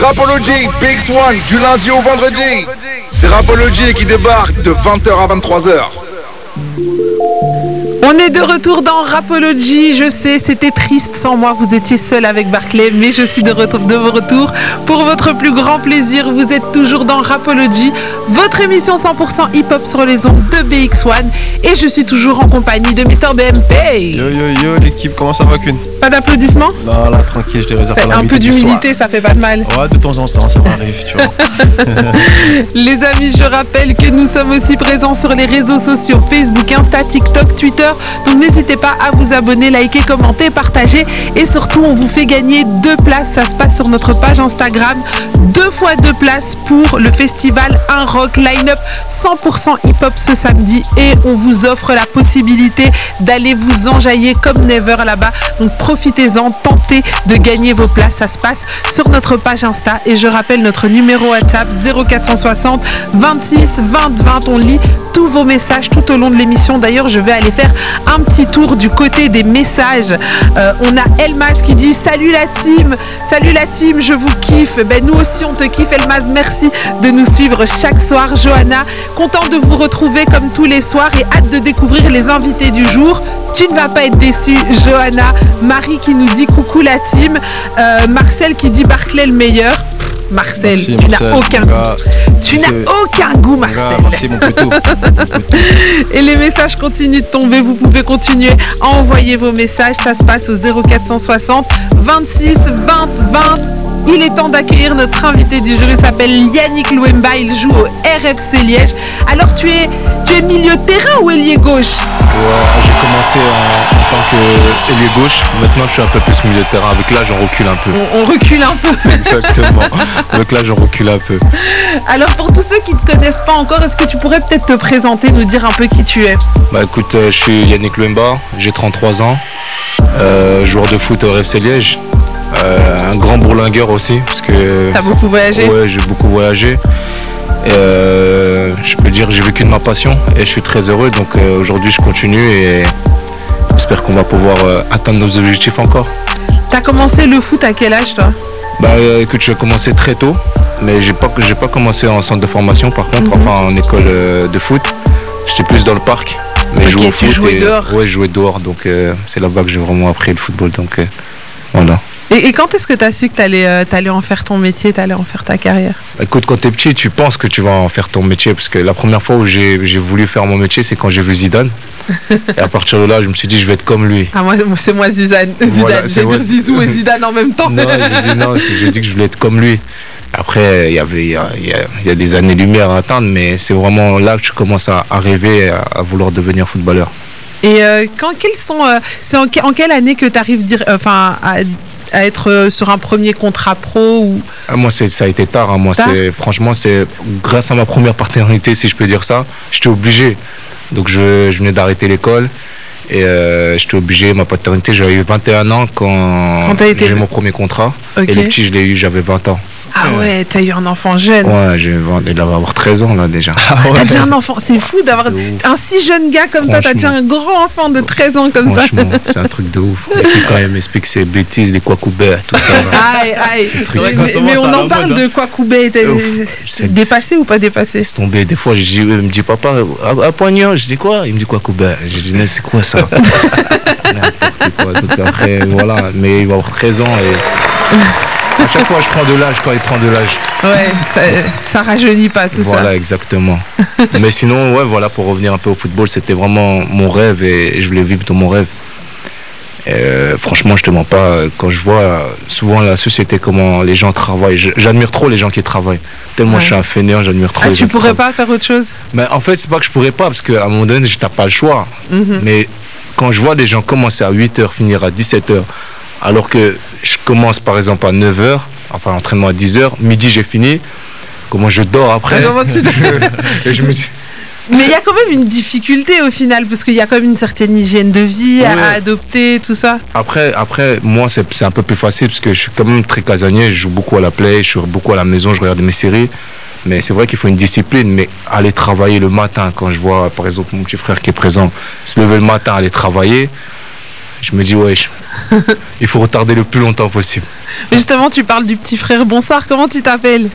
Rapology, BX1, du lundi au vendredi. C'est Rapology qui débarque de 20h à 23h. On est de retour dans Rapology, je sais, c'était triste sans moi, vous étiez seul avec Barclay, mais je suis de retour pour votre plus grand plaisir. Vous êtes toujours dans Rapology, votre émission 100% hip-hop sur les ondes de BX1, et je suis toujours en compagnie de Mr. BMP. Yo yo yo l'équipe, comment ça va Queen? Pas d'applaudissements? Non là, tranquille, je les réserve à la mi-temps. Un peu d'humilité, ça fait pas de mal. Ouais, de temps en temps, ça m'arrive, tu vois. Les amis, je rappelle que nous sommes aussi présents sur les réseaux sociaux, Facebook, Insta, TikTok, Twitter. Donc n'hésitez pas à vous abonner, liker, commenter, partager. Et surtout on vous fait gagner 2 places. Ça se passe sur notre page Instagram. 2 fois 2 places pour le festival Un Rock Line-Up 100% hip-hop ce samedi. Et on vous offre la possibilité d'aller vous enjailler comme never là-bas. Donc profitez-en, tentez de gagner vos places. Ça se passe sur notre page Insta. Et je rappelle notre numéro WhatsApp 0460 26 20 20. On lit tous vos messages tout au long de l'émission. D'ailleurs je vais aller faire un petit tour du côté des messages. On a Elmas qui dit salut la team, je vous kiffe. Ben nous aussi on te kiffe Elmas, merci de nous suivre chaque soir. Johanna, contente de vous retrouver comme tous les soirs et hâte de découvrir les invités du jour. Tu ne vas pas être déçue Johanna. Marie qui nous dit coucou la team. Marcel qui dit Barclay le meilleur. Marcel, merci, tu Marcel, n'as aucun goût. Tu n'as aucun goût, Marcel. Merci, Et les messages continuent de tomber. Vous pouvez continuer à envoyer vos messages. Ça se passe au 0460 26 20 20. Il est temps d'accueillir notre invité du jour. Il s'appelle Yannick Loemba. Il joue au RFC Liège. Alors, tu es milieu de terrain ou ailier gauche? J'ai commencé en tant qu'ailier gauche. Maintenant, je suis un peu plus milieu de terrain. Avec l'âge, on recule un peu. On recule un peu. Exactement. Avec l'âge, on recule un peu. Alors, pour tous ceux qui ne te connaissent pas encore, est-ce que tu pourrais peut-être te présenter, nous dire un peu qui tu es? Bah écoute, je suis Yannick Loemba. J'ai 33 ans. Joueur de foot au RFC Liège. Un grand bourlingueur aussi parce que t'as beaucoup voyagé. Ouais, j'ai beaucoup voyagé. Et je peux dire que j'ai vécu de ma passion et je suis très heureux. Donc aujourd'hui je continue et j'espère qu'on va pouvoir atteindre nos objectifs encore. T'as commencé le foot à quel âge toi? Bah écoute, j'ai commencé très tôt, mais j'ai pas commencé en centre de formation par contre, enfin en école de foot. J'étais plus dans le parc, mais okay, jouer au foot. Jouais dehors. Ouais, jouer dehors. Donc c'est là-bas que j'ai vraiment appris le football. Donc voilà. Et quand est-ce que tu as su que tu allais en faire ton métier, tu allais en faire ta carrière? Écoute, quand tu es petit, tu penses que tu vas en faire ton métier. Parce que la première fois où j'ai voulu faire mon métier, c'est quand j'ai vu Zidane. Et à partir de là, je me suis dit, je vais être comme lui. Ah, c'est moi Zidane. Voilà, je vais dire Zizou et Zidane en même temps. Non, j'ai dit que je voulais être comme lui. Après, il y a des années-lumière à atteindre, mais c'est vraiment là que je commence à rêver, à vouloir devenir footballeur. Et c'est en quelle année que tu arrives à être sur un premier contrat pro ou... Moi, ça a été tard. Franchement, c'est grâce à ma première paternité, si je peux dire ça. J'étais obligé. Donc, je venais d'arrêter l'école et j'étais obligé. Ma paternité, j'avais eu 21 ans quand j'ai eu mon premier contrat. Okay. Et le petit, je l'ai eu, j'avais 20 ans. Ah ouais, t'as eu un enfant jeune. Ouais, il va avoir 13 ans là déjà. Ah ouais. T'as déjà un enfant, c'est fou d'avoir un si jeune gars comme toi, t'as déjà un grand enfant de 13 ans comme ça. C'est un truc de ouf. Et puis quand il m'explique ses bêtises, les Kwakoubé, tout ça. Aïe. Mais on en parle de Kwakoubé, c'est dépassé ou pas dépassé? C'est tombé, des fois il me dit papa, un poignant, je dis quoi? Il me dit Kwakoubé. Je dis c'est quoi ça? N'importe quoi, tout après, voilà, mais il va avoir 13 ans et... À chaque fois, je prends de l'âge quand il prend de l'âge. Ouais, ça rajeunit pas tout ça. Voilà, exactement. Mais sinon, ouais, voilà, pour revenir un peu au football, c'était vraiment mon rêve et je voulais vivre de mon rêve. Franchement, je te mens pas. Quand je vois souvent la société, comment les gens travaillent, j'admire trop les gens qui travaillent. Tellement ouais. Je suis un fainéant, j'admire trop. Tu pourrais pas faire autre chose? Mais en fait, c'est pas que je pourrais pas, parce qu'à un moment donné, t'as pas le choix. Mm-hmm. Mais quand je vois des gens commencer à 8h, finir à 17h, alors que je commence par exemple à 9h, enfin l'entraînement à 10h, midi j'ai fini, comment je dors après? Mais il y a quand même une difficulté au final, parce qu'il y a quand même une certaine hygiène de vie à adopter, tout ça. Après moi c'est un peu plus facile, parce que je suis quand même très casanier, je joue beaucoup à la play, je suis beaucoup à la maison, je regarde mes séries. Mais c'est vrai qu'il faut une discipline, mais aller travailler le matin, quand je vois par exemple mon petit frère qui est présent, se lever le matin, aller travailler... Je me dis, wesh, il faut retarder le plus longtemps possible. Justement, tu parles du petit frère. Bonsoir, comment tu t'appelles?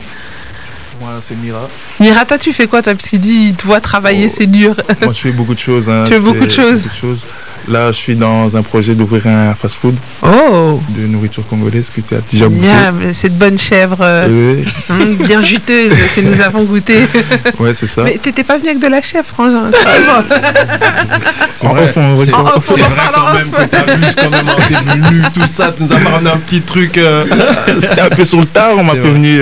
Moi, c'est Mira. Mira, toi, tu fais quoi, toi? Parce qu'il dit, il doit travailler, c'est dur. Moi, je fais beaucoup de choses. Hein. Tu fais beaucoup de choses. Là, je suis dans un projet d'ouvrir un fast-food de nourriture congolaise que tu as déjà goûté. Mais cette bonne chèvre bien juteuse que nous avons goûtée. Ouais, c'est ça. Mais tu n'étais pas venu avec de la chèvre, Frangin. C'est vrai quand même que tu as vu ce qu'on a manqué de menu, tout ça. Tu nous as ramené un petit truc. C'était un peu sur le tard, on m'a prévenu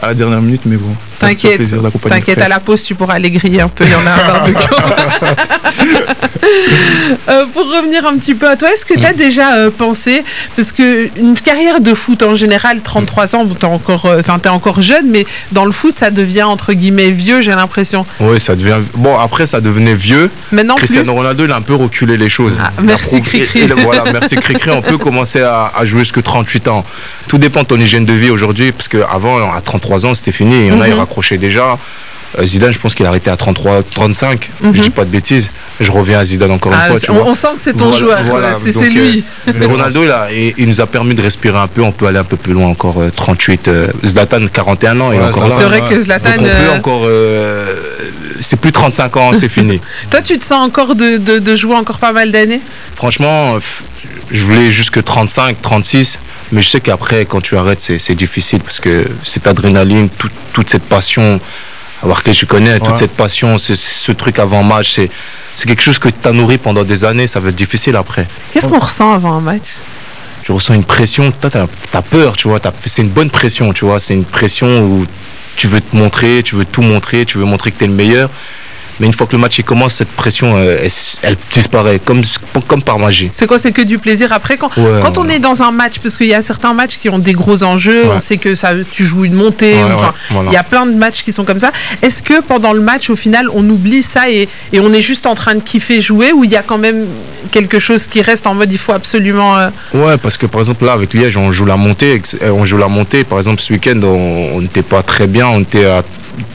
à la dernière minute, mais bon. T'inquiète, à la pause, tu pourras les griller un peu, il y en a un barbecue. Pour revenir un petit peu à toi, est-ce que tu as déjà pensé, parce qu'une carrière de foot en général, 33 ans, bon, t'es encore jeune, mais dans le foot, ça devient entre guillemets vieux, j'ai l'impression. Oui, ça devient... Bon, après, ça devenait vieux. Maintenant, Cristiano Ronaldo, il a un peu reculé les choses. Merci Cricri. Voilà, merci Cricri, on peut commencer à jouer jusqu'à 38 ans. Tout dépend de ton hygiène de vie aujourd'hui, parce qu'avant, à 33 ans, c'était fini, il y en a, accroché déjà. Zidane, je pense qu'il a arrêté à 33, 35. Je dis pas de bêtises. Je reviens à Zidane encore une fois. On sent que c'est ton joueur. Voilà, c'est lui. Mais Ronaldo, il nous a permis de respirer un peu. On peut aller un peu plus loin encore. 38. Zlatan, 41 ans. Voilà, c'est vrai que Zlatan. Donc, on peut encore. C'est plus 35 ans, c'est fini. Toi, tu te sens encore de jouer encore pas mal d'années? Franchement, je voulais jusque 35, 36. Mais je sais qu'après, quand tu arrêtes, c'est difficile parce que cette adrénaline, toute cette passion, Barclay, tu connais, toute cette passion, ce truc avant match, c'est quelque chose que tu as nourri pendant des années, ça va être difficile après. Qu'est-ce qu'on ressent avant un match? Tu ressens une pression, t'as peur, tu vois, c'est une bonne pression, tu vois, c'est une pression où tu veux te montrer, tu veux tout montrer, tu veux montrer que tu es le meilleur. Mais une fois que le match commence, cette pression, elle disparaît, comme par magie. C'est quoi? C'est que du plaisir. Après, quand on est dans un match, parce qu'il y a certains matchs qui ont des gros enjeux, on sait que tu joues une montée, il y a plein de matchs qui sont comme ça. Est-ce que pendant le match, au final, on oublie ça et on est juste en train de kiffer jouer, ou il y a quand même quelque chose qui reste en mode, il faut absolument... Ouais, parce que par exemple, là, avec Liège, on joue la montée. Par exemple, ce week-end, on n'était pas très bien, on était à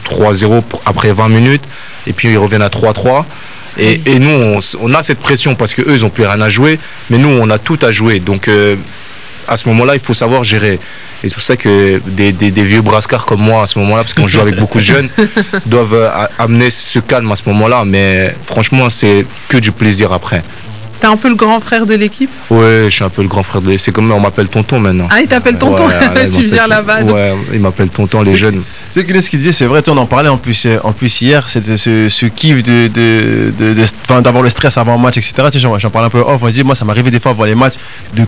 3-0 après 20 minutes. Et puis ils reviennent à 3-3 et nous on a cette pression parce qu'eux ils n'ont plus rien à jouer, mais nous on a tout à jouer, donc à ce moment là il faut savoir gérer, et c'est pour ça que des vieux brascards comme moi à ce moment là, parce qu'on joue avec beaucoup de jeunes, doivent amener ce calme à ce moment là, mais franchement c'est que du plaisir après. T'es un peu le grand frère de l'équipe? Ouais, je suis un peu le grand frère de l'équipe. C'est comme on m'appelle tonton maintenant. Ah, il t'appelle tonton? Ouais, tu viens là-bas. Donc... Ouais, il m'appelle tonton, les jeunes. Tu sais que ce qu'il disait, c'est vrai, on en parlait en plus hier, c'était ce kiff de d'avoir le stress avant un match, etc. Tu sais, j'en parle un peu off, on dit, moi ça m'arrivait des fois avant les matchs,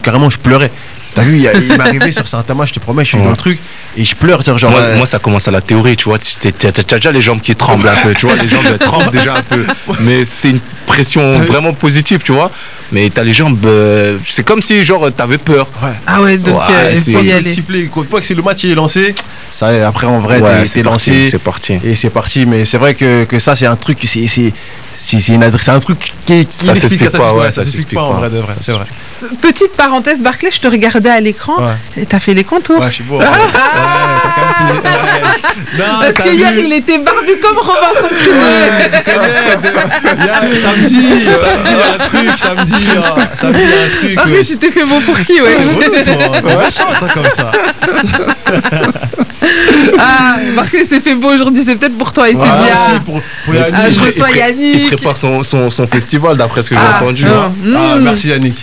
carrément je pleurais. T'as vu, il m'est arrivé sur certains matchs, je te promets, je suis dans le truc et je pleure. Genre, moi, ça commence à la théorie, tu vois. T'as déjà les jambes qui tremblent un peu, tu vois. Les jambes tremblent déjà un peu. Mais c'est une pression vraiment positive, tu vois. Mais t'as les jambes, c'est comme si, genre, t'avais peur. Ouais. Ah ouais, donc il faut y aller. Une fois que c'est le match, il est lancé. Ça, après, en vrai, t'es lancé. C'est parti. Et c'est parti. Mais c'est vrai que ça, c'est un truc, c'est un truc qui n'explique pas. Ouais, ça s'explique pas en vrai de vrai. C'est vrai. Petite parenthèse, Barclay, je te regardais à l'écran et t'as fait les contours. Ouais, je suis beau. Parce que hier, il était barbu comme Robinson Crusoe. Ouais, tu connais. Samedi, il y a un truc. Samedi, il y a un truc. Barclay, tu t'es fait beau pour qui? Ouais, chante comme ça. Barclay s'est fait beau aujourd'hui, c'est peut-être pour toi. Il s'est dit, je reçois Yannick. Il prépare son festival, d'après ce que j'ai entendu. Merci Yannick.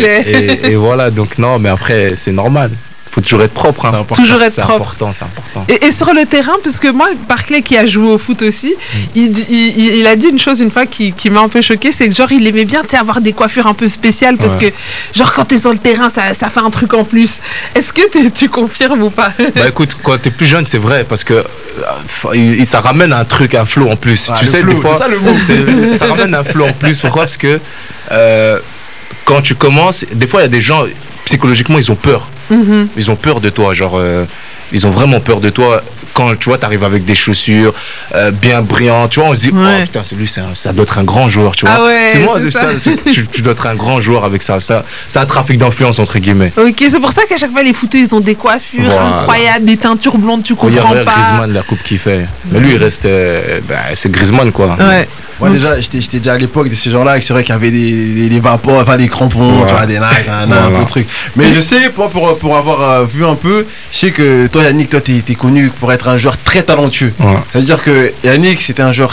Et voilà, donc non, mais après, c'est normal. Il faut toujours être propre. Hein. Toujours être propre. C'est important. Et sur le terrain, parce que moi, Barclay qui a joué au foot aussi, il a dit une chose une fois qui m'a un peu choquée, c'est que genre il aimait bien avoir des coiffures un peu spéciales parce que genre quand t'es sur le terrain, ça fait un truc en plus. Est-ce que tu confirmes ou pas? Bah écoute, quand t'es plus jeune, c'est vrai parce que ça ramène un truc, un flow en plus. Ah, tu sais, flow, des fois, c'est ça le mot. Ça ramène un flow en plus. Pourquoi? Parce que quand tu commences, des fois il y a des gens psychologiquement ils ont peur. Mm-hmm. Ils ont peur de toi, genre ils ont vraiment peur de toi quand tu vois t'arrives avec des chaussures bien brillantes, tu vois on se dit oh putain c'est lui, ça doit être un grand joueur, tu vois. C'est moi, c'est ça. Tu dois être un grand joueur avec ça, c'est un trafic d'influence entre guillemets. Ok, c'est pour ça qu'à chaque fois les footeux ils ont des coiffures incroyables, des teintures blondes, tu comprends pas. Il y a Griezmann la coupe qu'il fait, mais lui il reste, c'est Griezmann quoi. Ouais. Moi, donc, déjà, j'étais déjà à l'époque de ces gens-là, et c'est vrai qu'il y avait des vapeurs, enfin des crampons, ouais, tu vois, des nags, voilà, un peu de trucs. Mais je sais, pour avoir vu un peu, je sais que toi, Yannick, toi, t'es connu pour être un joueur très talentueux. Ouais. Ça veut dire que Yannick, c'est un joueur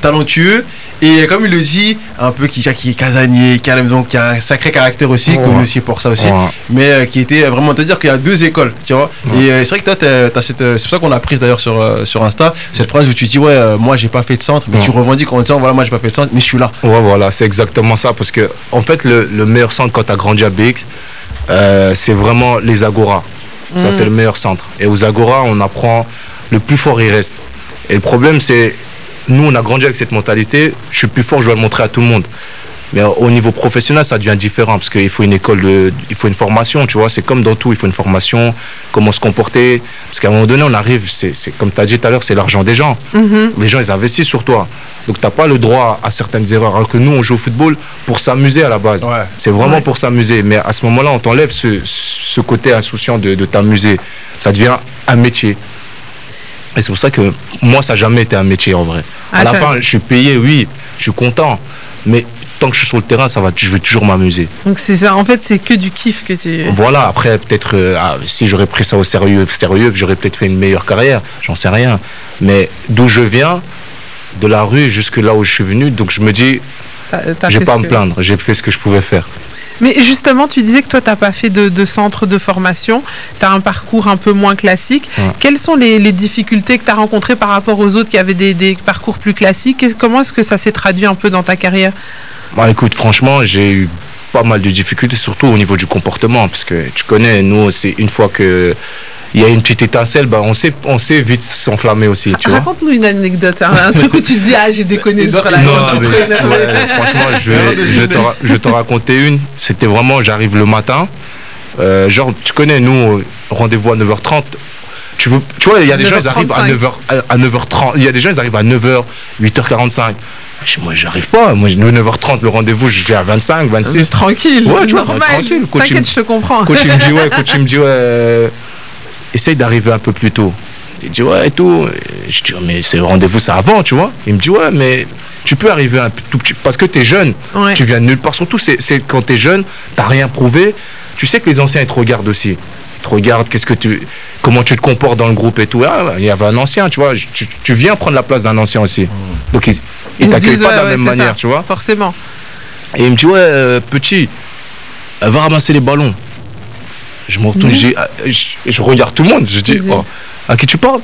talentueux. Et comme il le dit, un peu qui est casanier, qui a la maison, qui a un sacré caractère aussi, ouais, connu aussi pour ça aussi, ouais, mais qui était vraiment, te dire qu'il y a deux écoles, tu vois. Ouais. Et c'est vrai que toi, t'as cette, c'est pour ça qu'on l'a prise d'ailleurs sur Insta, cette phrase où tu dis, ouais, moi j'ai pas fait de centre, mais ouais, tu revendiques en disant, voilà, moi j'ai pas fait de centre, mais je suis là. Ouais, voilà, c'est exactement ça, parce que en fait, le meilleur centre quand t'as grandi à BX, c'est vraiment les agoras. Ça, c'est le meilleur centre. Et aux agoras, on apprend, le plus fort il reste. Et le problème, c'est. Nous, on a grandi avec cette mentalité. Je suis plus fort, je dois le montrer à tout le monde. Mais au niveau professionnel, ça devient différent parce qu'il faut une école, il faut une formation, tu vois. C'est comme dans tout, il faut une formation, comment se comporter. Parce qu'à un moment donné, on arrive, c'est comme tu as dit tout à l'heure, c'est l'argent des gens. Mm-hmm. Les gens, ils investissent sur toi. Donc, tu n'as pas le droit à certaines erreurs. Alors que nous, on joue au football pour s'amuser à la base. Ouais. C'est vraiment pour s'amuser. Mais à ce moment-là, on t'enlève ce côté insouciant de t'amuser. Ça devient un métier. Et c'est pour ça que moi, ça n'a jamais été un métier en vrai. À la fin, je suis payé, oui, je suis content. Mais tant que je suis sur le terrain, ça va, je vais toujours m'amuser. Donc c'est ça, en fait, c'est que du kiff que tu... Voilà, après, peut-être, si j'aurais pris ça au sérieux, j'aurais peut-être fait une meilleure carrière, j'en sais rien. Mais d'où je viens, de la rue jusque là où je suis venu, donc je me dis, je n'ai pas à me plaindre, j'ai fait ce que je pouvais faire. Mais justement, tu disais que toi, tu n'as pas fait de centre de formation, tu as un parcours un peu moins classique. Ouais. Quelles sont les difficultés que tu as rencontrées par rapport aux autres qui avaient des parcours plus classiques? Comment est-ce que ça s'est traduit un peu dans ta carrière? Bah, écoute, franchement, j'ai eu pas mal de difficultés, surtout au niveau du comportement, parce que tu connais, nous, c'est une fois que... il y a une petite étincelle, bah on sait vite s'enflammer aussi. Tu Raconte-nous une anecdote, hein, un truc où tu te dis, ah, j'ai déconné, je relâche un petit truc. Franchement, je vais t'en raconter une. C'était vraiment, j'arrive le matin, genre, tu connais, nous, rendez-vous à 9h30. Tu vois, il y a des gens, ils arrivent à 9h30, il y a des gens, ils arrivent à 9h, 8h45. Moi, j'arrive pas. Moi, 9h30, le rendez-vous, je vais à 25, 26. Tranquille, ouais, tu vois, normal, tranquille. T'inquiète, je te comprends. Coach, il me dit, ouais, essaye d'arriver un peu plus tôt. Il dit ouais et tout. Et je dis mais ce rendez-vous c'est avant, tu vois. Il me dit ouais mais tu peux arriver un tout petit parce que t'es jeune. Ouais. Tu viens de nulle part. Surtout c'est quand t'es jeune, t'as rien prouvé. Tu sais que les anciens ils te regardent aussi. Ils te regardent comment tu te comportes dans le groupe et tout. Ah, il y avait un ancien, tu vois. Tu viens prendre la place d'un ancien aussi. Donc ils t'accueillent pas de la même manière, ça, tu vois. Forcément. Et il me dit ouais petit, va ramasser les ballons. Je me retourne, je regarde tout le monde, je dis, oh, à qui tu parles?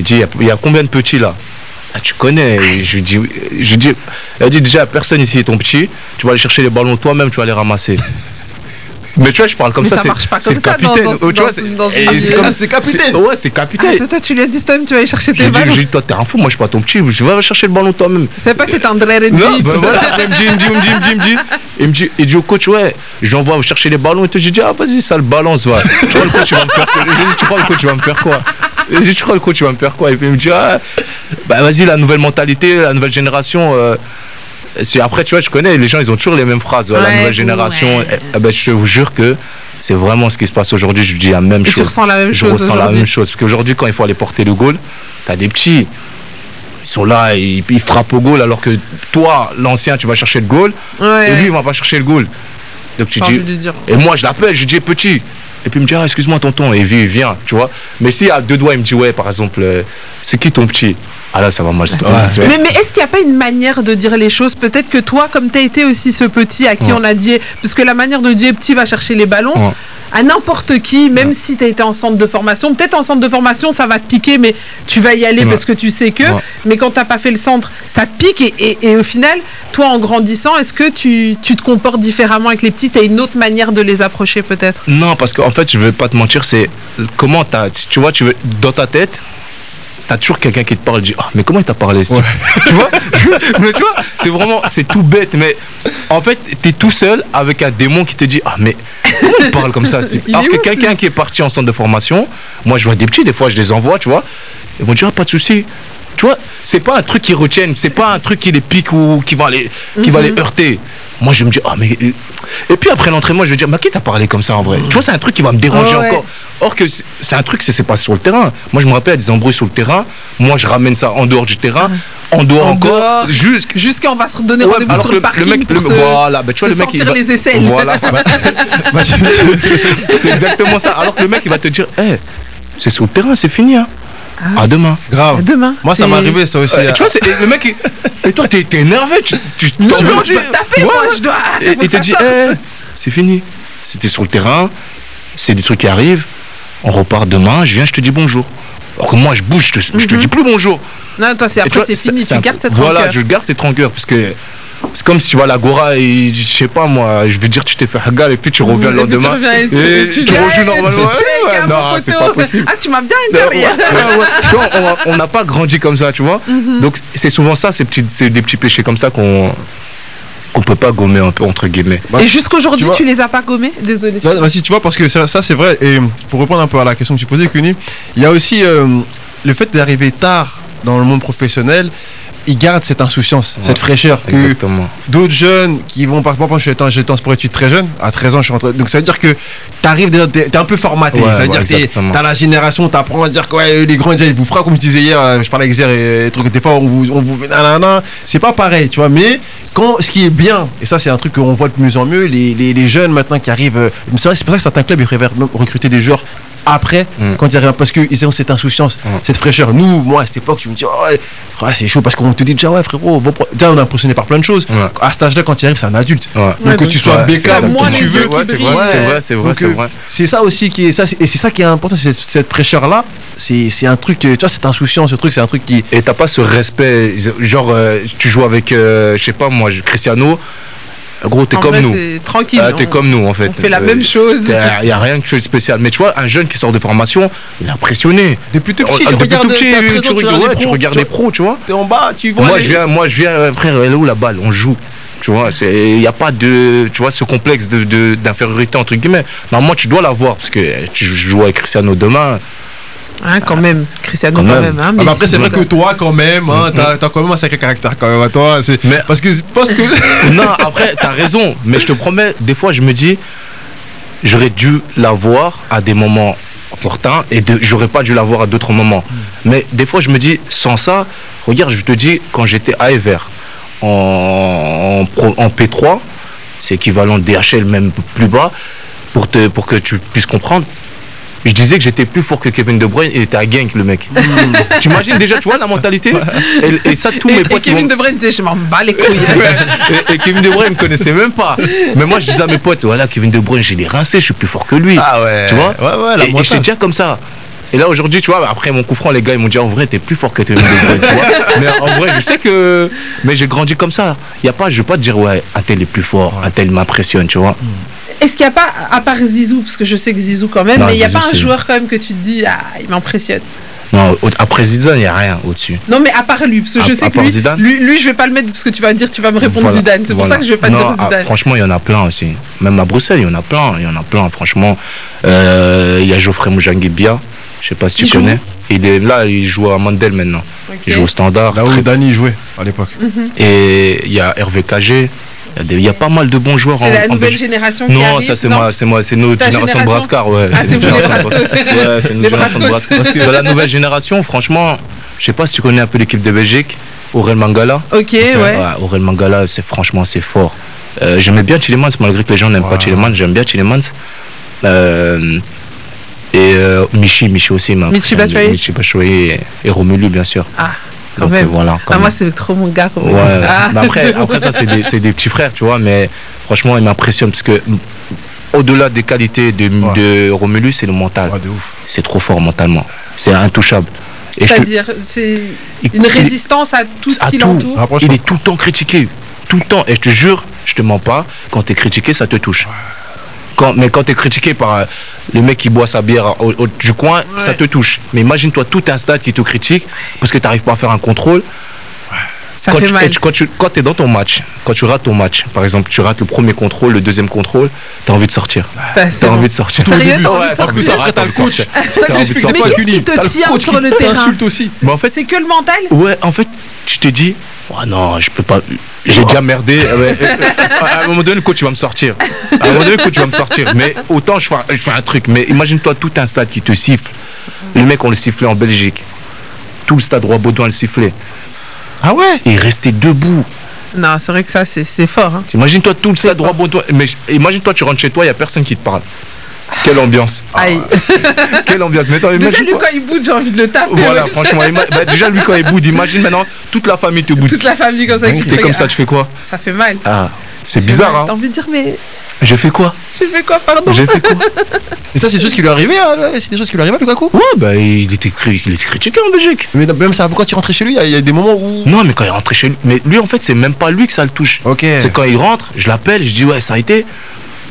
Il dit, il y a combien de petits là? Ah, tu connais, je lui dis, il a dit déjà, personne ici est ton petit, tu vas aller chercher les ballons toi-même, tu vas les ramasser. Mais tu vois, je parle comme mais ça. Ça marche pas comme ça, capitaine. C'est capitaine. Ouais, c'est capitaine. Ah, toi, tu lui as dit toi-même, tu vas aller chercher tes ballons. J'ai dit, toi, t'es un fou, moi, je suis pas ton petit. Je vais aller chercher le ballon toi-même. C'est pas que t'es un dréré de vie. Il me dit au coach, ouais, j'envoie chercher les ballons. Et toi, j'ai dit, ah, vas-y, ça le balance, va. Tu vois, le coach, il va me faire quoi? Tu crois, le coach, il va me faire quoi? Tu crois, le coach, il va me faire quoi? Et puis, il me dit, ah, bah, vas-y, la nouvelle mentalité, la nouvelle génération. Après, tu vois, je connais, les gens, ils ont toujours les mêmes phrases. Ouais, la nouvelle génération, je vous jure que c'est vraiment ce qui se passe aujourd'hui. Je dis la même chose. Tu ressens la même chose. Je ressens la même chose. Parce qu'aujourd'hui, quand il faut aller porter le goal, tu as des petits. Ils sont là, ils frappent au goal, alors que toi, l'ancien, tu vas chercher le goal. Ouais. Et lui, il ne va pas chercher le goal. Donc, tu dis. Et moi, je l'appelle, je dis petit. Et puis il me dit, ah, excuse-moi tonton, et il vient, tu vois. Mais si à deux doigts, il me dit, ouais, par exemple, c'est qui ton petit? Ah là, ça va mal se passer. Mais est-ce qu'il n'y a pas une manière de dire les choses? Peut-être que toi, comme tu as été aussi ce petit à qui on a dit, parce que la manière de dire petit va chercher les ballons, à n'importe qui, même si tu as été en centre de formation, peut-être en centre de formation, ça va te piquer, mais tu vas y aller parce que tu sais que, mais quand tu n'as pas fait le centre, ça te pique. Et au final, toi, en grandissant, est-ce que tu te comportes différemment avec les petits? Tu as une autre manière de les approcher peut-être? Non, parce que en fait, je ne vais pas te mentir, c'est comment tu vois, dans ta tête, tu as toujours quelqu'un qui te parle, dit, ah, mais comment il t'a parlé, ce type? Tu vois? Mais tu vois, c'est vraiment, c'est tout bête, mais en fait, tu es tout seul avec un démon qui te dit, ah, mais comment il parle comme ça, ce type? Alors que quelqu'un qui est parti en centre de formation, moi, je vois des petits, des fois, je les envoie, tu vois, ils vont dire, ah, pas de souci. Tu vois, c'est pas un truc qui retiennent, c'est pas un truc qui les pique ou qui va les heurter. Moi, je me dis, ah, mais. Et puis après l'entraînement, je vais dire, mais qui t'a parlé comme ça en vrai? Tu vois, c'est un truc qui va me déranger encore. Or que c'est un truc, c'est pas sur le terrain. Moi, je me rappelle, des embrouilles sur le terrain. Moi, je ramène ça en dehors du terrain. en dehors encore. Jusqu'à on va se donner rendez-vous sur le parking pour sortir les aisselles. Voilà. C'est exactement ça. Alors que le mec, il va te dire c'est sur le terrain, c'est fini. Hein. Ah, à demain. Grave. À demain. Moi, ça m'est arrivé, ça aussi. Tu vois, le mec, et toi, t'es énervé. Tu t'en veux. Moi, je dois taper. Moi, je dois. Il te dit c'est fini. C'était sur le terrain. C'est des trucs qui arrivent. On repart demain. Je viens, je te dis bonjour. Alors que moi, je bouge, je te dis plus bonjour. Non, toi, c'est après, c'est fini. Tu gardes cette rancœur. Voilà, je garde cette rancœur. Parce que c'est comme si tu vas à l'agora et je sais pas moi, je vais dire tu t'es fait hagal et puis tu reviens le lendemain. Tu rejoues normalement. Non, c'est pas possible. Ah, tu m'as bien énervé. Tu vois, on n'a pas grandi comme ça, tu vois. Donc c'est souvent ça, c'est des petits péchés comme ça qu'on peut pas gommer un peu entre guillemets. Et jusqu'aujourd'hui, tu les as pas gommés, désolé. Si tu vois, parce que ça c'est vrai. Et pour répondre un peu à la question que tu posais, Kuni, il y a aussi le fait d'arriver tard dans le monde professionnel. Ils gardent cette insouciance, cette fraîcheur que d'autres jeunes qui vont parfois. Moi, j'étais en sport études très jeune, à 13 ans, je suis rentré. Donc, ça veut dire que t'arrives, t'es un peu formaté. Ça veut dire que t'as la génération, t'apprends à dire que les grands déjà ils vous frappent, comme je disais hier, je parlais avec Zer et trucs, des fois on vous nanana. C'est pas pareil, tu vois, mais ce qui est bien, et ça c'est un truc qu'on voit de mieux en mieux, les jeunes maintenant qui arrivent. C'est vrai, c'est pour ça que certains clubs ils préfèrent recruter des joueurs après, quand ils arrivent, parce qu'ils ont cette insouciance, cette fraîcheur. Nous, moi à cette époque, je me dis c'est chaud, parce qu'on te dit déjà frérot, déjà on est impressionné par plein de choses. À cet âge-là, quand il arrive, c'est un adulte. Donc que tu sois bécard, que tu veux, c'est vrai. C'est ça aussi qui est ça, et c'est ça qui est important, c'est cette fraîcheur-là. C'est un truc, tu vois, cette insouciance, ce truc, c'est un truc qui. Et t'as pas ce respect, genre tu joues avec, je sais pas moi, Cristiano. Gros, t'es comme nous. Tranquille. T'es comme nous en fait. On fait la même chose. Il n'y a rien de spécial. Mais tu vois, un jeune qui sort de formation, il est impressionné. Depuis tout petit, tu regardes les pros, tu vois. T'es en bas, tu vois. Moi, je viens, frère, elle est où la balle ? On joue. Tu vois, il n'y a pas de. Tu vois, ce complexe d'infériorité, entre guillemets. Normalement, tu dois l'avoir parce que tu joues avec Cristiano demain. Cristiano, quand même. Hein, mais après, c'est vrai que toi, quand même, t'as quand même un sacré caractère, quand même, à toi. Parce que je pense que. Non, après, t'as raison, mais je te promets, des fois, je me dis, j'aurais dû l'avoir à des moments opportuns et j'aurais pas dû l'avoir à d'autres moments. Mais des fois, je me dis, sans ça, regarde, je te dis, quand j'étais à Evert, en P3, c'est équivalent de DHL, même plus bas, pour que tu puisses comprendre. Je disais que j'étais plus fort que Kevin De Bruyne, il était à Genk le mec. Tu imagines déjà, tu vois la mentalité. Et ça, tous mes potes. Et Kevin De Bruyne disait je m'en bats les couilles. Et Kevin De Bruyne ne connaissait même pas. Mais moi, je disais à mes potes voilà, Kevin De Bruyne, j'ai les rincés, je suis plus fort que lui. Ah ouais. Tu vois. Ouais, et j'étais déjà comme ça. Et là aujourd'hui, tu vois, après mon coup franc, les gars ils m'ont dit en vrai t'es plus fort que Kevin De Bruyne. Tu vois. Mais en vrai, je sais que. Mais j'ai grandi comme ça. Y a pas, je vais pas te dire ouais, un tel est plus fort, un tel m'impressionne, tu vois. Est-ce qu'il n'y a pas, à part Zizou, parce que je sais que Zizou quand même, non, mais il n'y a pas un joueur quand même que tu te dis, il m'impressionne. Non, après Zidane, il n'y a rien au-dessus. Non, mais à part lui, parce que je sais que lui, je ne vais pas le mettre parce que tu vas me dire, tu vas me répondre voilà, Zidane. C'est pour ça que je ne vais pas te dire Zidane. Franchement, il y en a plein aussi. Même à Bruxelles, il y en a plein. Franchement, il y a Geoffrey Mujangi-Bia. Je ne sais pas si tu connais. Il est là, il joue à Mandel maintenant. Okay. Il joue au Standard. Là où Dani jouait à l'époque. Et il y a Hervé Kagé. Il y a pas mal de bons joueurs. C'est la nouvelle génération qui arrive. Non, ça c'est notre génération de Brascard. Ah, c'est vous les Brascos. Ouais, c'est notre génération de Brascos. Parce que dans la nouvelle génération, franchement, je sais pas si tu connais un peu l'équipe de Belgique, Orel Mangala. Ok, ouais. Orel Mangala, c'est fort. J'aimais bien Tillemans, malgré que les gens n'aiment pas Tillemans, j'aime bien Tillemans. Et Michi aussi. Michi Bachoye et Romelu, bien sûr. Ah. Donc, voilà, moi c'est trop mon gars quand même. Mais après ça c'est des petits frères, tu vois, mais franchement il m'impressionne parce que au-delà des qualités de Romelu, c'est le mental. De ouf. C'est trop fort mentalement, c'est intouchable. C'est-à-dire c'est une résistance à tout ce qui l'entoure. Il est tout le temps critiqué, tout le temps, et je te jure, je te mens pas, quand t'es critiqué ça te touche. Mais quand tu es critiqué par le mec qui boit sa bière du coin, ça te touche. Mais imagine-toi tout un stade qui te critique parce que tu n'arrives pas à faire un contrôle. Ça fait mal. Quand tu es dans ton match, quand tu rates ton match, par exemple, tu rates le premier contrôle, le deuxième contrôle, tu as envie de sortir. Sérieux, tu as envie de sortir. Après, tu as le coach. Mais qu'est-ce qui te tient sur le terrain ? C'est que le mental ? Ouais, en fait, tu te dis. Oh non, je peux pas. J'ai déjà merdé. À un moment donné, le coach va me sortir. Mais autant je fais un truc. Mais imagine-toi tout un stade qui te siffle. Le mec, on le sifflait en Belgique. Tout le stade Roi-Baudouin le sifflait. Ah ouais? Et rester debout. Non, c'est vrai que ça, c'est fort. Hein. Imagine-toi tout ça, droit, bon, toi. Mais imagine-toi, tu rentres chez toi, il n'y a personne qui te parle. Quelle ambiance. Aïe. Quelle ambiance. Mais attends, déjà, lui, quoi. Quand il boude, j'ai envie de le taper. Voilà, même. Franchement, bah, déjà, lui, quand il boude, imagine maintenant, toute la famille te boude. Toute la famille, comme ça, qui t'es comme ça, tu fais quoi? Ça fait mal. Ah, c'est bizarre, hein. T'as envie de dire, mais. J'ai fait quoi? J'ai fait quoi, pardon? J'ai fait quoi? Et ça, c'est des choses qui lui arrivaient, hein, c'est des choses qui lui arrivaient, Lukaku? Ouais, bah, il était critiqué en Belgique. Mais même ça, pourquoi tu rentrais chez lui? Il y a des moments où. Non, mais quand il rentrait chez lui. Mais lui, en fait, c'est même pas lui que ça le touche. Ok. C'est quand il rentre, je l'appelle, je dis, ouais, ça a été.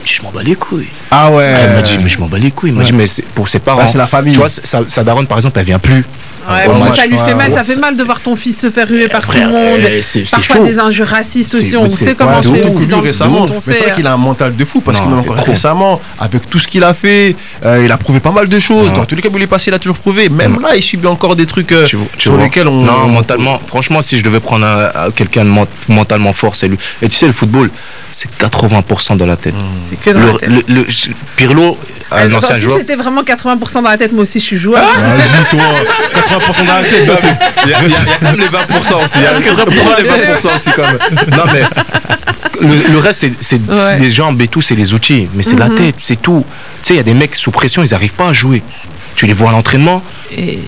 Je m'en bats les couilles. Ah ouais. Elle m'a dit, mais je m'en bats les couilles. Il m'a dit, mais c'est pour ses parents. Ah, c'est la famille. Tu vois, sa daronne, par exemple, elle vient plus. Ouais, bon, ça lui fait mal, ça fait mal de voir ton fils se faire ruer par tout le monde. C'est parfois chaud. Des injures racistes aussi, on sait comment c'est aussi dans le monde. Mais c'est vrai qu'il a un mental de fou parce qu'il encore récemment, avec tout ce qu'il a fait, il a prouvé pas mal de choses. Dans tous les cas où il est passé, il a toujours prouvé. Même là, il subit encore des trucs sur lesquels on. Non, mentalement, franchement, si je devais prendre quelqu'un de mentalement fort, c'est lui. Et tu sais, le football, c'est 80% dans la tête. C'est que dans la tête. Le Pirlo, un ancien joueur. Si c'était vraiment 80% dans la tête, moi aussi, je suis joueur. Vas-y, toi. 20% dans la tête, non, il y a quand même les 20% aussi. Il y a les 20% aussi quand même. Non mais le reste c'est les jambes et tout, c'est les outils, mais c'est la tête, c'est tout. Tu sais, il y a des mecs sous pression, ils n'arrivent pas à jouer. Tu les vois à l'entraînement et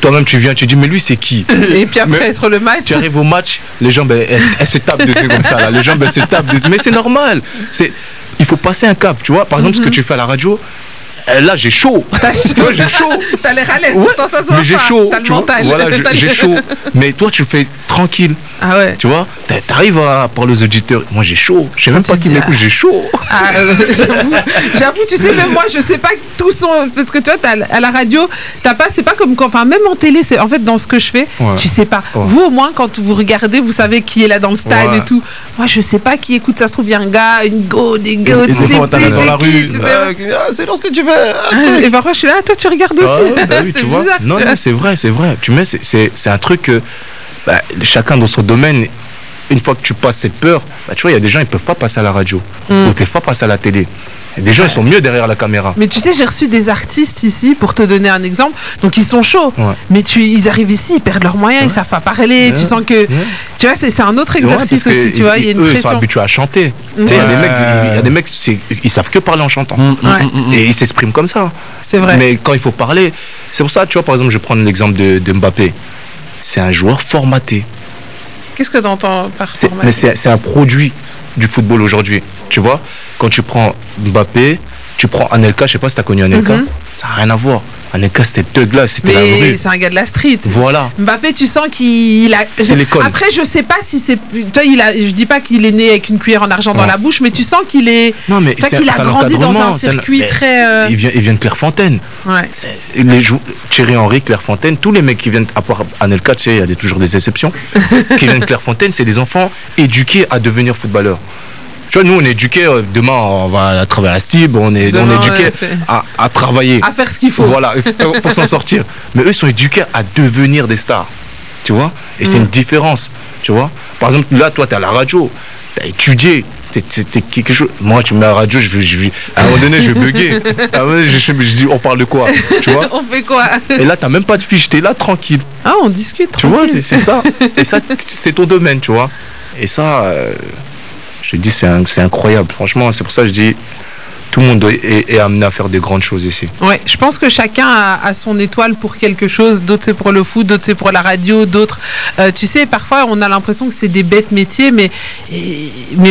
toi-même tu viens, tu dis mais lui c'est qui? Et puis après mais, sur le match, tu arrives au match, les jambes elles se tapent dessus comme ça là, les jambes elles se tapent dessus. Mais c'est normal. Il faut passer un cap, tu vois. Par exemple ce que tu fais à la radio. Là j'ai chaud. Toi j'ai chaud. T'as l'air à l'aise, ouais. Pourtant ça se voit mais pas. Chaud, t'as le mental. Vois, voilà, j'ai chaud. Mais toi tu le fais tranquille. Ah ouais. Tu vois, t'arrives à parler aux auditeurs. Moi j'ai chaud. Je sais même pas qui m'écoute. J'ai chaud. Ah, j'avoue. Tu sais même moi je sais pas tout son parce que tu vois à la radio t'as pas c'est pas comme quand, enfin même en télé c'est en fait dans ce que je fais ouais. Tu sais pas. Ouais. Vous au moins quand vous regardez vous savez qui est là dans le stade ouais. Et tout. Moi je sais pas qui écoute. Ça se trouve y a un gars, une go, des go. Tu sais pas c'est qui. Tu sais. C'est dans ce que tu fais. Ah, et parfois je suis là, toi tu regardes aussi. Ah, bah oui, c'est bizarre. Non, non, c'est vrai. Tu mets, c'est un truc que bah, chacun dans son domaine. Une fois que tu passes cette peur, bah, tu vois, il y a des gens ils peuvent pas passer à la radio, ils peuvent pas passer à la télé. Et des gens ils sont mieux derrière la caméra. Mais tu sais, j'ai reçu des artistes ici pour te donner un exemple. Donc ils sont chauds, ouais. Mais ils arrivent ici, ils perdent leurs moyens, ils savent pas parler. Ouais. Tu sens que, tu vois, c'est un autre exercice ouais, aussi. Tu vois, il y a une pression. Ils sont habitués à chanter. Tu sais, il y a des mecs, ils savent que parler en chantant. Et ils s'expriment comme ça. C'est vrai. Mais quand il faut parler, c'est pour ça. Tu vois, par exemple, je vais prendre l'exemple de Mbappé. C'est un joueur formaté. Qu'est-ce que tu entends par ça? C'est un produit du football aujourd'hui. Tu vois, quand tu prends Mbappé, tu prends Anelka, je sais pas si tu as connu Anelka, ça n'a rien à voir. Anelka, c'était de là, c'était la rue. C'est un gars de la street. Voilà. Mbappé, tu sens qu'il a. C'est l'école. Après, je sais pas si c'est. Toi, je dis pas qu'il est né avec une cuillère en argent dans la bouche, mais tu sens qu'il est. Non, mais c'est qu'il a grandi dans un circuit très. Il vient de Clairefontaine. Ouais. Thierry Henry, Clairefontaine, tous les mecs qui viennent, à part Anelka, tu sais, il y a toujours des exceptions, qui viennent de Clairefontaine, c'est des enfants éduqués à devenir footballeurs. Tu vois, nous, on est éduqués, demain, on va travailler à Stib, on est éduqués à travailler. À faire ce qu'il faut. Voilà, pour s'en sortir. Mais eux, ils sont éduqués à devenir des stars, tu vois. Et c'est une différence, tu vois. Par exemple, là, toi, t'es à la radio, t'as étudié, t'es quelque chose. Moi, tu me mets à la radio, à un moment donné, je vais bugger. À un moment donné, je dis, on parle de quoi, tu vois. On fait quoi. Et là, t'as même pas de fiche, t'es là, tranquille. Ah, on discute, tranquille. Tu vois, c'est ça. Et ça, c'est ton domaine, tu vois. Et ça... Je dis, c'est incroyable. Franchement, c'est pour ça que je dis, tout le monde est amené à faire des grandes choses ici. Ouais, je pense que chacun a son étoile pour quelque chose. D'autres, c'est pour le foot, d'autres, c'est pour la radio, d'autres... tu sais, parfois, on a l'impression que c'est des bêtes métiers, mais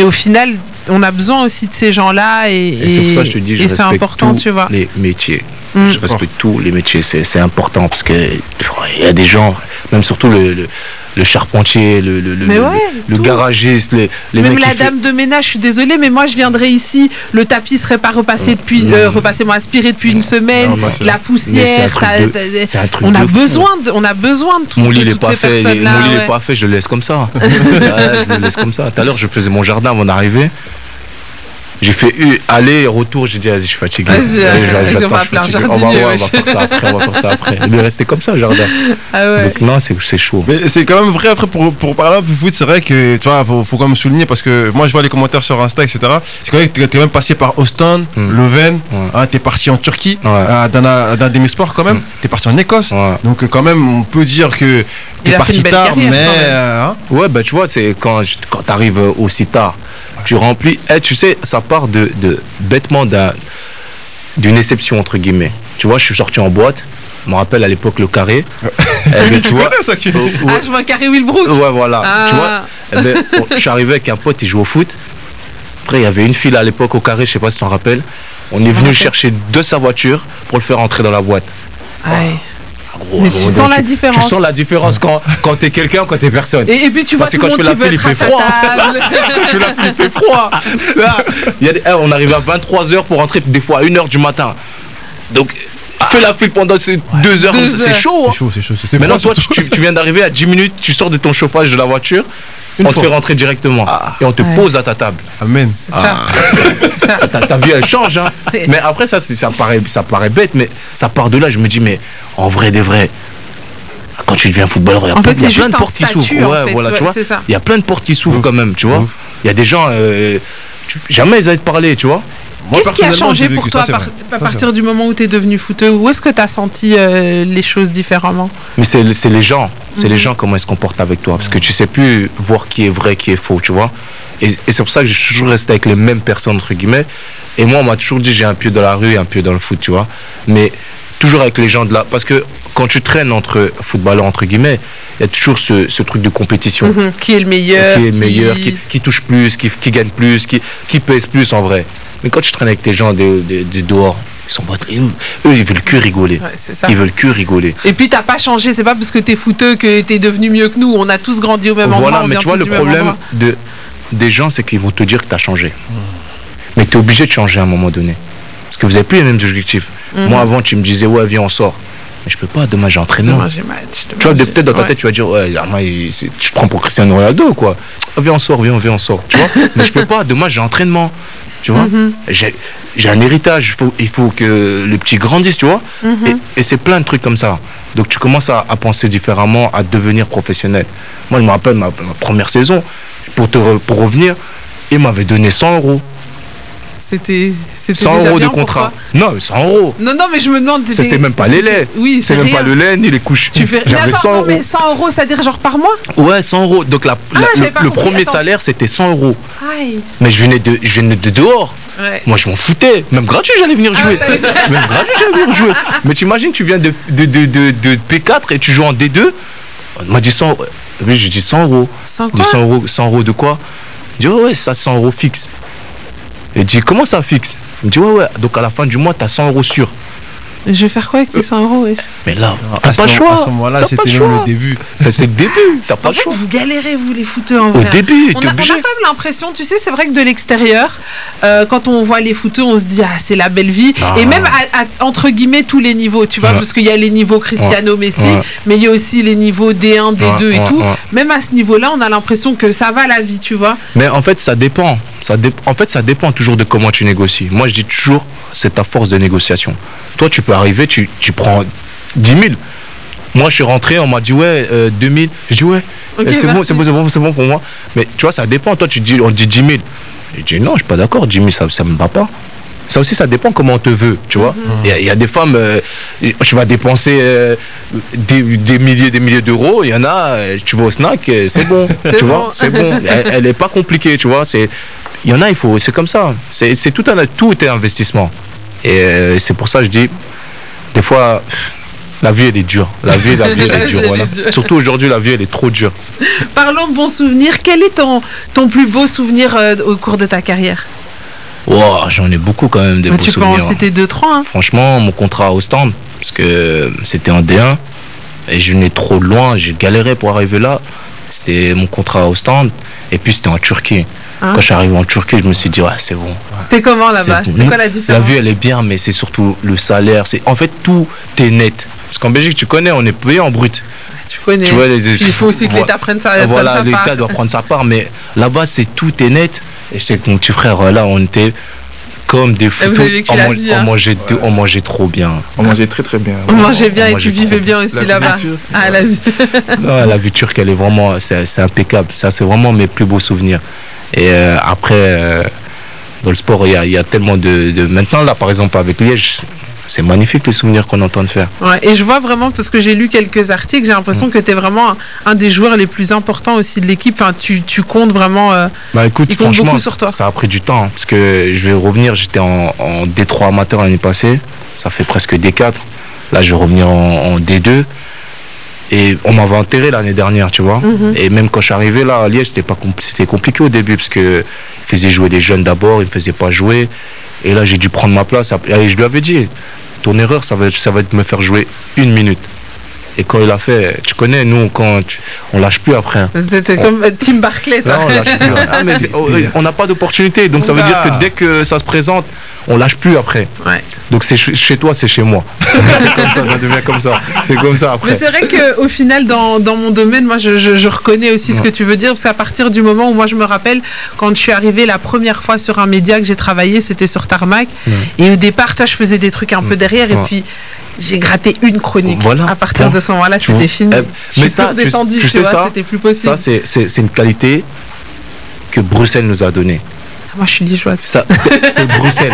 au final, on a besoin aussi de ces gens-là. Et c'est pour ça que je te dis, je respecte important, tous tu vois. Les métiers. Je respecte tous les métiers. C'est important parce qu'il y a des gens, même surtout le charpentier, le garagiste, les même mecs la dame de ménage, je suis désolée, mais moi je viendrais ici, le tapis serait pas repassé depuis, aspiré depuis une semaine, non, la poussière, on a besoin de tout. Mon lit n'est pas fait, je le laisse comme ça. Tout à l'heure je faisais mon jardin avant d'arriver. J'ai fait aller, retour, j'ai dit, vas-y, je suis fatigué. Vas-y, on va appeler un jardinier. On va faire ça après. Il est resté comme ça, le jardin. Ah ouais. Donc là, c'est chaud. Mais c'est quand même vrai, après, pour parler un peu foot, c'est vrai que, tu vois, faut quand même souligner, parce que moi, je vois les commentaires sur Insta, etc. C'est quand même que t'es même passé par Ostende, Leuven, hein, t'es parti en Turquie, d'un demi-sport quand même, t'es parti en Écosse. Ouais. Donc quand même, on peut dire que t'es parti tard, carrière, mais... hein. Ouais, bah tu vois, c'est quand t'arrives aussi tard, tu remplis... Hey, tu sais, ça part de bêtement d'une exception, entre guillemets. Tu vois, je suis sorti en boîte, je me rappelle à l'époque le carré. Mais, tu vois, ça, ah, je vois un carré Willbrook. Ouais, voilà. Ah. Tu vois, mais, bon, je suis arrivé avec un pote, il joue au foot. Après, il y avait une fille à l'époque au carré, je sais pas si tu t'en rappelles. On est venu chercher de sa voiture pour le faire entrer dans la boîte. Aïe. Gros, mais tu sens la différence. Tu sens la différence quand t'es quelqu'un, quand t'es personne. Et puis tu vois tout le monde qui veut être à sa table. Quand je suis là, il fait froid. On arrive à 23h pour rentrer, des fois à 1h du matin. Donc fais la file pendant ces 2 heures. C'est chaud. C'est chaud. Maintenant toi, tu viens d'arriver à 10 minutes, tu sors de ton chauffage de la voiture. On te fait rentrer directement et on te pose à ta table. Amen. C'est ça. Ça ta vie elle change. Hein. Mais après ça paraît bête, mais ça part de là. Je me dis mais en vrai des vrais, quand tu deviens footballeur, il y a plein de portes qui s'ouvrent. Ouais, voilà, tu vois. Il y a plein de portes qui s'ouvrent quand même, tu vois. Il y a des gens jamais ils allaient te parler, tu vois. Moi, qu'est-ce qui a changé pour toi à partir du moment où tu es devenu footeur? Où est-ce que tu as senti les choses différemment? Mais c'est les gens. C'est les gens, comment ils se comportent avec toi. Parce que tu sais plus voir qui est vrai, qui est faux, tu vois. Et c'est pour ça que j'ai toujours resté avec les mêmes personnes, entre guillemets. Et moi, on m'a toujours dit j'ai un pied dans la rue et un pied dans le foot, tu vois. Mais toujours avec les gens de là. Parce que quand tu traînes entre footballeurs, entre guillemets, il y a toujours ce truc de compétition. Qui est le meilleur? Qui touche plus, qui gagne plus, qui pèse plus en vrai. Mais quand tu traînes avec tes gens de dehors, ils sont battus. Eux, ils veulent que rigoler. Ouais, c'est ça. Ils veulent que rigoler. Et puis, t'as pas changé. C'est pas parce que t'es fouteux que t'es devenu mieux que nous. On a tous grandi au même endroit. Voilà, mais tu vois, le problème des gens, c'est qu'ils vont te dire que t'as changé. Mais t'es obligé de changer à un moment donné. Parce que vous n'avez plus les mêmes objectifs. Moi, avant, tu me disais, ouais, viens, on sort. Mais je peux pas, demain, j'ai entraînement. Demain, j'ai match. Tu vois, peut-être dans ta tête, tu vas dire, ouais, tu te prends pour Cristiano Ronaldo, quoi. Oh, viens, on sort, viens, on sort. Tu vois, mais je peux pas, demain, j'ai entraînement. Tu vois, j'ai un héritage, il faut que le petit grandisse, tu vois, et c'est plein de trucs comme ça. Donc tu commences à penser différemment, à devenir professionnel. Moi, je me rappelle ma première saison, pour revenir, ils m'avaient donné 100 euros. C'était 100 euros de contrat. Non, 100 euros. Non, mais je me demande. C'est même pas les laits. Oui, c'est même pas le lait ni les couches. J'avais 100 euros. Mais 100 euros, ça veut dire genre par mois? Ouais, 100 euros. Donc le premier salaire, c'était 100 euros. Aïe. Mais je venais de dehors. Ouais. Moi, je m'en foutais. Même gratuit, j'allais venir jouer. Mais t'imagines, tu viens de P4 et tu joues en D2. On m'a dit 100 euros. Oui, j'ai dit 100 euros. 100 euros de quoi? Je dis, ouais, ça, 100 euros fixe. Il dit, comment ça fixe? Il me dit, ouais. Donc à la fin du mois, t'as 100 euros sûr. Je vais faire quoi avec tes 100 euros? Mais là, t'as pas le choix. À ce moment-là, c'était le début. C'est le début, t'as pas le choix. Vous galérez, vous, les footeurs, en vrai. Au début, t'es obligé. On a quand même l'impression, tu sais, c'est vrai que de l'extérieur, quand on voit les footeurs, on se dit, ah, c'est la belle vie. Ah. Et même, entre guillemets, tous les niveaux, tu vois, parce qu'il y a les niveaux Cristiano, Messi, mais il y a aussi les niveaux D1, D2 et tout. Même à ce niveau-là, on a l'impression que ça va la vie, tu vois. Mais en fait, ça dépend. En fait, ça dépend toujours de comment tu négocies. Moi, je dis toujours, c'est ta force de négociation. Toi, tu peux arriver, tu prends 10 000. Moi, je suis rentré, on m'a dit, ouais, 2 000. Je dis, ouais, okay, c'est bon pour moi. Mais tu vois, ça dépend. Toi, on dit 10 000. Je dis, non, je suis pas d'accord, 10 000, ça me va pas. Ça aussi, ça dépend comment on te veut, tu vois. Il y a des femmes, tu vas dépenser des milliers d'euros. Il y en a, tu vas au snack, c'est bon, tu vois, c'est bon. Elle n'est pas compliquée, tu vois. Il y en a, c'est comme ça. C'est tout est investissement. Et c'est pour ça que je dis, des fois, la vie, elle est dure. Voilà. Surtout aujourd'hui, la vie, elle est trop dure. Parlons de bons souvenirs. Quel est ton plus beau souvenir au cours de ta carrière? Wow, j'en ai beaucoup quand même, des beaux souvenirs. Tu peux en citer 2-3. Hein. Franchement, mon contrat au stand, parce que c'était en D1, et je venais trop loin, j'ai galéré pour arriver là. C'était mon contrat au stand, et puis c'était en Turquie. Hein? Quand je suis arrivé en Turquie, je me suis dit, ouais, c'est bon. C'était comment là-bas? C'est quoi la différence? La vie, elle est bien, mais c'est surtout le salaire. En fait, tout est net. Parce qu'en Belgique, tu connais, on est payé en brut. Tu connais. Il faut aussi que l'État prenne sa part. L'État doit prendre sa part, mais là-bas, tout est net. Et j'étais avec mon petit frère, là on était comme des fous. On mangeait trop bien. On mangeait très très bien. On mangeait bien et tu vivais bien aussi là-bas. La vie turque, elle est vraiment, c'est impeccable. Ça, c'est vraiment mes plus beaux souvenirs. Et après, dans le sport, il y a tellement de... Maintenant, là, par exemple, avec Liège, c'est magnifique les souvenirs qu'on entend de faire. Ouais, et je vois vraiment, parce que j'ai lu quelques articles, j'ai l'impression que tu es vraiment un des joueurs les plus importants aussi de l'équipe. Enfin, tu comptes vraiment... écoute, franchement, ça a pris du temps. Hein, parce que je vais revenir, j'étais en D3 amateur l'année passée. Ça fait presque D4. Là, je vais revenir en D2. Et on m'avait enterré l'année dernière, tu vois. Mm-hmm. Et même quand je suis arrivé là à Liège, c'était compliqué au début parce que ils faisaient jouer les jeunes d'abord, ils me faisaient pas jouer. Et là, j'ai dû prendre ma place. Et je lui avais dit, ton erreur, ça va être me faire jouer une minute. Et quand il a fait, tu connais, nous, on lâche plus après. C'était comme Team Barclay, toi. Non, on lâche plus. Ah, mais on n'a pas d'opportunité. Donc, ça veut dire que dès que ça se présente, on lâche plus après. Ouais. Donc, c'est chez toi, c'est chez moi. C'est comme ça, ça devient comme ça. C'est comme ça après. Mais c'est vrai qu'au final, dans mon domaine, moi, je reconnais aussi ce que tu veux dire. Parce qu'à partir du moment où moi, je me rappelle, quand je suis arrivée la première fois sur un média que j'ai travaillé, c'était sur Tarmac. Mm. Et au départ, je faisais des trucs un peu derrière. Ouais. Et puis... j'ai gratté une chronique. Voilà. À partir de ce moment-là, c'était fini. Mais ça, tu vois, c'était plus possible. Ça, c'est une qualité que Bruxelles nous a donnée. Moi, je suis liégeoise. Ça, c'est Bruxelles.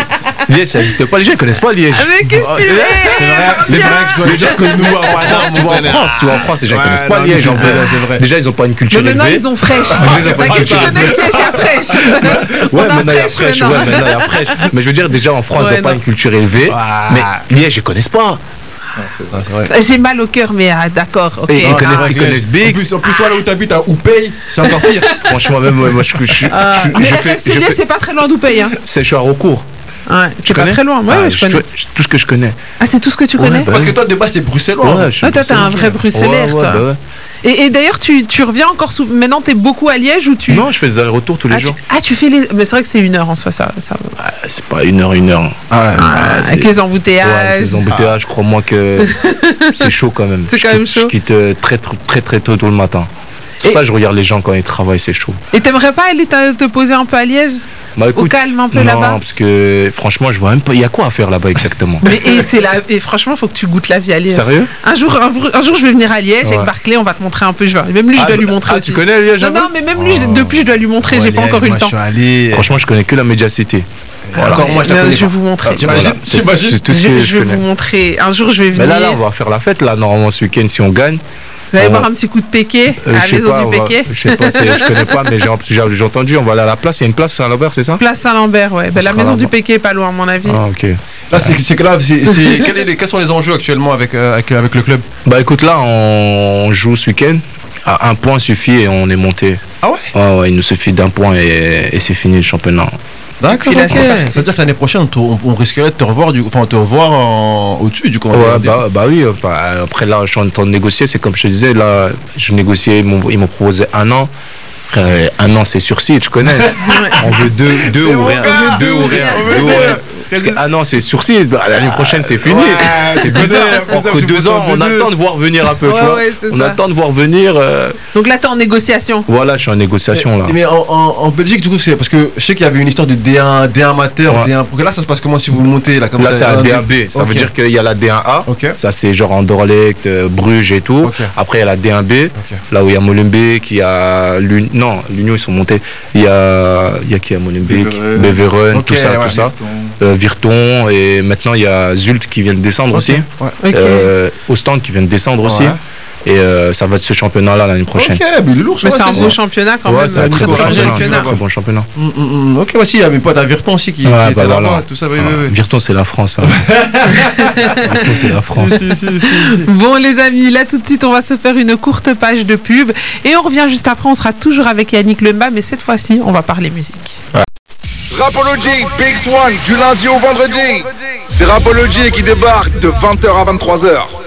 Liège, ça n'existe pas. Les gens ne connaissent pas Liège. Mais qu'est-ce que tu veux ? C'est vrai que je dois dire que nous, en France, les gens ne connaissent pas Liège. Déjà, ils n'ont pas une culture élevée. Maintenant, ils ont fraîche. T'inquiète, tu connais Liège, il y a fraîche. Ouais, maintenant, il y a fraîche. Mais je veux dire, déjà, en France, ils n'ont pas une culture élevée. Mais Liège, ils ne connaissent pas. Ouais. J'ai mal au cœur, mais d'accord. Okay. Et ils connaissent BX. En plus, toi là où t'habites à Oupey, c'est encore pire. Franchement, même moi, je suis. Mais RFC Liège, c'est pas très loin d'Oupey. Hein. Je suis à Raucourt. Ouais, tu connais? Pas très loin, ouais, je connais. Tout ce que je connais. Ah, c'est tout ce que tu connais? Parce que toi, de base, t'es bruxellois. Ouais, toi, t'es un vrai bruxellaire, toi. Ouais, bah ouais. Et d'ailleurs, tu reviens encore. Maintenant, t'es beaucoup à Liège ou tu... Non, je fais des allers-retours tous les jours. Tu fais les... Mais c'est vrai que c'est 1 heure en soi, ça... Ah, c'est pas 1 heure. Avec les embouteillages. Ouais, avec les embouteillages, crois-moi que c'est chaud quand même. C'est quand même chaud. Je quitte très, très, très tôt le matin. C'est pour ça que je regarde les gens quand ils travaillent, c'est chaud. Et t'aimerais pas aller te poser un peu à Liège? Bah écoute, au calme un peu là-bas. Non, parce que franchement, je vois même pas. Il y a quoi à faire là-bas exactement? Mais et franchement, faut que tu goûtes la vie à Liège. Sérieux? Un jour, je vais venir à Liège avec Barclay. On va te montrer un peu. Je vais. Même lui, je dois lui montrer aussi. Tu connais Liège? Non, mais même lui, depuis, je dois lui montrer. J'ai pas encore eu le temps. Franchement, je connais que la Médiacité. Voilà. Encore moi, je vais vous montrer. Je vais vous montrer. Un jour, je vais venir. Mais là, on va faire la fête. Là, normalement, ce week-end, si on gagne. Vous allez boire un petit coup de Péquet à la maison du Péquet. Je sais pas, je connais pas, mais j'ai entendu. On va aller à la place. Il y a une place Saint-Lambert, c'est ça? Place Saint-Lambert, ouais. La maison du Péquet est pas loin, à mon avis. Ah, ok. Là, c'est grave. Quels sont les enjeux actuellement avec le club? Bah écoute, là, on joue ce week-end. Un point suffit et on est monté. Ah ouais? Ouais, il nous suffit d'un point et c'est fini le championnat. D'accord, ok. C'est-à-dire que l'année prochaine, on risquerait de te revoir au-dessus du compte. Ouais, bah oui. Après, là, je suis en train de négocier. C'est comme je te disais, là, je négociais, ils m'ont proposé 1 an. Après, 1 an, c'est sursis, tu connais. On veut deux ou rien. Parce que 1 an, c'est sursis. L'année prochaine, c'est fini. Ouais, c'est bizarre. Parce que 2 ans, on attend de voir venir un peu. Ouais, tu vois. Ouais, on attend de voir venir. Donc là, t'es en négociation. Voilà, je suis en négociation. Mais en Belgique, du coup, c'est parce que je sais qu'il y avait une histoire de D1, D1 amateur, D1. Là, ça se passe comment si vous montez là, comme là, c'est un D1B. Ça veut dire qu'il y a la D1A. Okay. Ça, c'est genre Anderlecht, Bruges et tout. Okay. Après, il y a la D1B. Okay. Là où il y a Molenbeek, il y a l'Union. Non, l'Union, ils sont montés. Il y a qui à Molenbeek, Beveren, tout ça. Virton, et maintenant il y a Zult qui vient de descendre aussi. Okay. Ostende qui vient de descendre aussi. Et ça va de ce championnat-là l'année prochaine. Ok, mais lourd, mais c'est un beau championnat quand même. C'est un très bon championnat. Ok, voici, il y a mes potes à Virton aussi qui étaient là-bas. Tout ça, oui. Virton, c'est la France. Hein. Virton, c'est la France. Si. Bon, les amis, là tout de suite, on va se faire une courte page de pub. Et on revient juste après, on sera toujours avec Yannick Loemba, mais cette fois-ci, on va parler musique. Ouais. Rapology, BX1, du lundi au vendredi. C'est Rapology qui débarque de 20h à 23h.